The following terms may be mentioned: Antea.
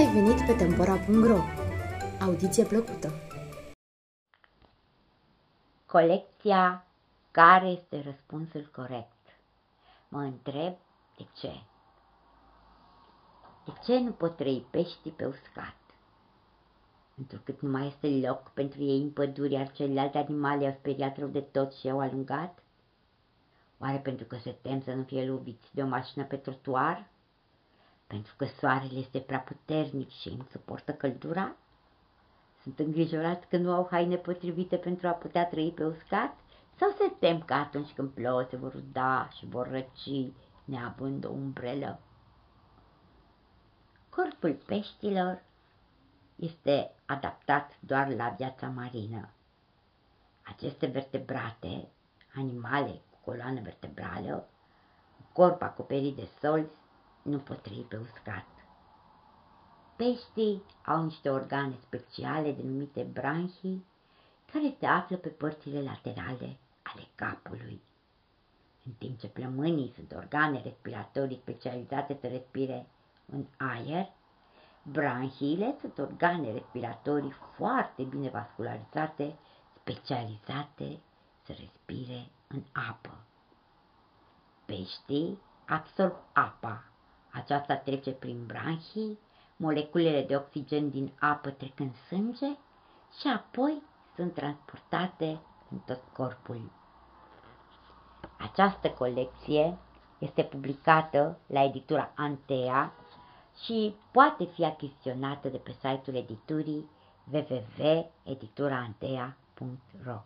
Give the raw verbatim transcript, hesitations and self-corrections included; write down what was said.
ai venit pe Tempora punct ro! Audiție plăcută! Colecția care este răspunsul corect? Mă întreb de ce. De ce nu pot trăi peștii pe uscat? Întrucât nu mai este loc pentru ei în pădure, iar celelalte animale au speriat rău de tot și au alungat? Oare pentru că se tem să nu fie loviți de o mașină pe trotuar? Pentru că soarele este prea puternic și îmi suportă căldura? Sunt îngrijorați că nu au haine potrivite pentru a putea trăi pe uscat? Sau se tem că atunci când plouă se vor ruda și vor răci, neavând o umbrelă? Corpul peștilor este adaptat doar la viața marină. Aceste vertebrate, animale cu coloană vertebrală, cu corp acoperit de solzi, nu pot trăi pe uscat. Peștii au niște organe speciale denumite branhii, care se află pe părțile laterale ale capului, în timp ce plămânii sunt organe respiratorii specializate să respire în aer. Branhiile sunt organe respiratorii foarte bine vascularizate, specializate să respire în apă. Peștii absorb apa. Aceasta trece prin branhii, moleculele de oxigen din apă trec în sânge și apoi sunt transportate în tot corpul. Această colecție este publicată la editura Antea și poate fi achiziționată de pe site-ul editurii w w w punct editura antea punct ro.